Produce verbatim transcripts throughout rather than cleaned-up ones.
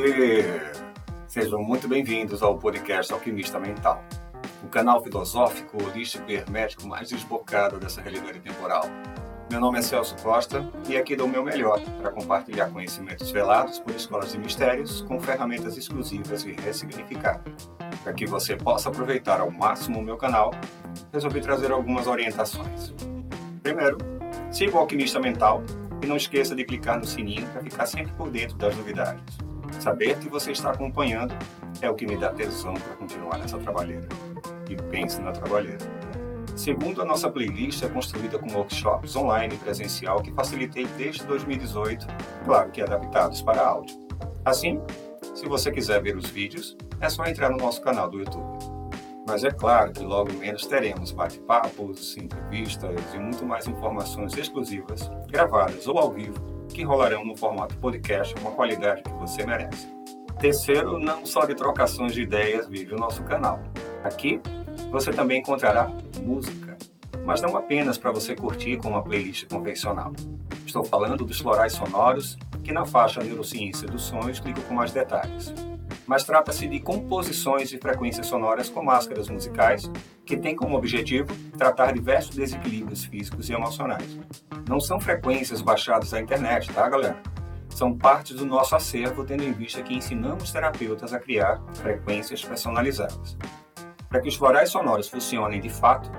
Aê! Sejam muito bem-vindos ao podcast Alquimista Mental, o canal filosófico, holístico e hermético mais desbocado dessa realidade temporal. Meu nome é Celso Costa e aqui dou o meu melhor para compartilhar conhecimentos velados por escolas de mistérios com ferramentas exclusivas e ressignificadas, para que você possa aproveitar ao máximo o meu canal. Resolvi trazer algumas orientações. Primeiro, siga o Alquimista Mental e não esqueça de clicar no sininho para ficar sempre por dentro das novidades. Saber que você está acompanhando é o que me dá tesão para continuar nessa trabalheira. E pense na trabalheira. Segundo, a nossa playlist é construída com workshops online e presencial que facilitei desde dois mil e dezoito, claro que adaptados para áudio. Assim, se você quiser ver os vídeos, é só entrar no nosso canal do YouTube. Mas é claro que logo menos teremos bate-papos, entrevistas e muito mais informações exclusivas, gravadas ou ao vivo, que rolarão no formato podcast com a qualidade que você merece. Terceiro, não só de trocações de ideias vive o nosso canal. Aqui, você também encontrará música, mas não apenas para você curtir com uma playlist convencional. Estou falando dos florais sonoros, que na faixa Neurociência dos Sonhos explico com mais detalhes. Mas trata-se de composições e frequências sonoras com máscaras musicais, que têm como objetivo tratar diversos desequilíbrios físicos e emocionais. Não são frequências baixadas da internet, tá, galera? São partes do nosso acervo, tendo em vista que ensinamos terapeutas a criar frequências personalizadas. Para que os florais sonoros funcionem de fato,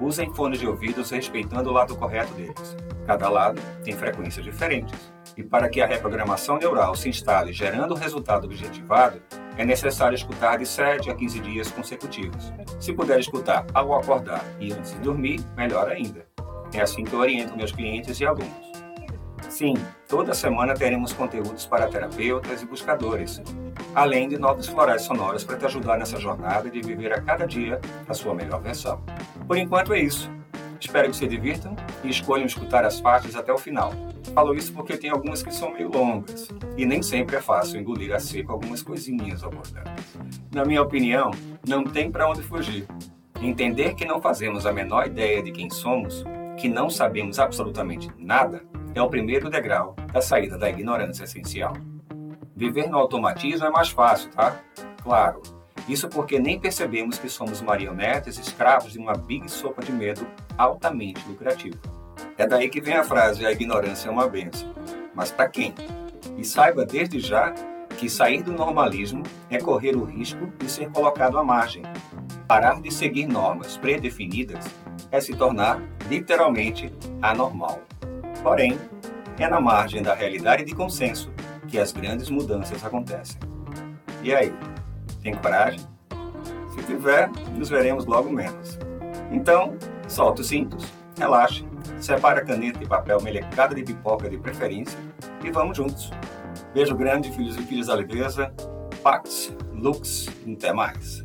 usem fones de ouvidos respeitando o lado correto deles. Cada lado tem frequências diferentes. E para que a reprogramação neural se instale gerando o resultado objetivado, é necessário escutar de sete a quinze dias consecutivos. Se puder escutar ao acordar e antes de dormir, melhor ainda. É assim que eu oriento meus clientes e alunos. Sim, toda semana teremos conteúdos para terapeutas e buscadores, além de novos florais sonoros para te ajudar nessa jornada de viver a cada dia a sua melhor versão. Por enquanto é isso. Espero que se divirtam e escolham escutar as partes até o final. Falo isso porque tem algumas que são meio longas e nem sempre é fácil engolir a seco algumas coisinhas abordadas. Na minha opinião, não tem para onde fugir. Entender que não fazemos a menor ideia de quem somos, que não sabemos absolutamente nada, é o primeiro degrau da saída da ignorância essencial. Viver no automatismo é mais fácil, tá? Claro, isso porque nem percebemos que somos marionetes, escravos de uma big sopa de medo altamente lucrativa. É daí que vem a frase, a ignorância é uma bênção. Mas para quem? E saiba desde já que sair do normalismo é correr o risco de ser colocado à margem. Parar de seguir normas pré-definidas é se tornar, literalmente, anormal. Porém, é na margem da realidade de consenso que as grandes mudanças acontecem. E aí, tem coragem? Se tiver, nos veremos logo menos. Então, solta os cintos, relaxe, separa caneta e papel melecada de pipoca de preferência e vamos juntos. Beijo grande, filhos e filhas da leveza, Pax, Lux, até mais.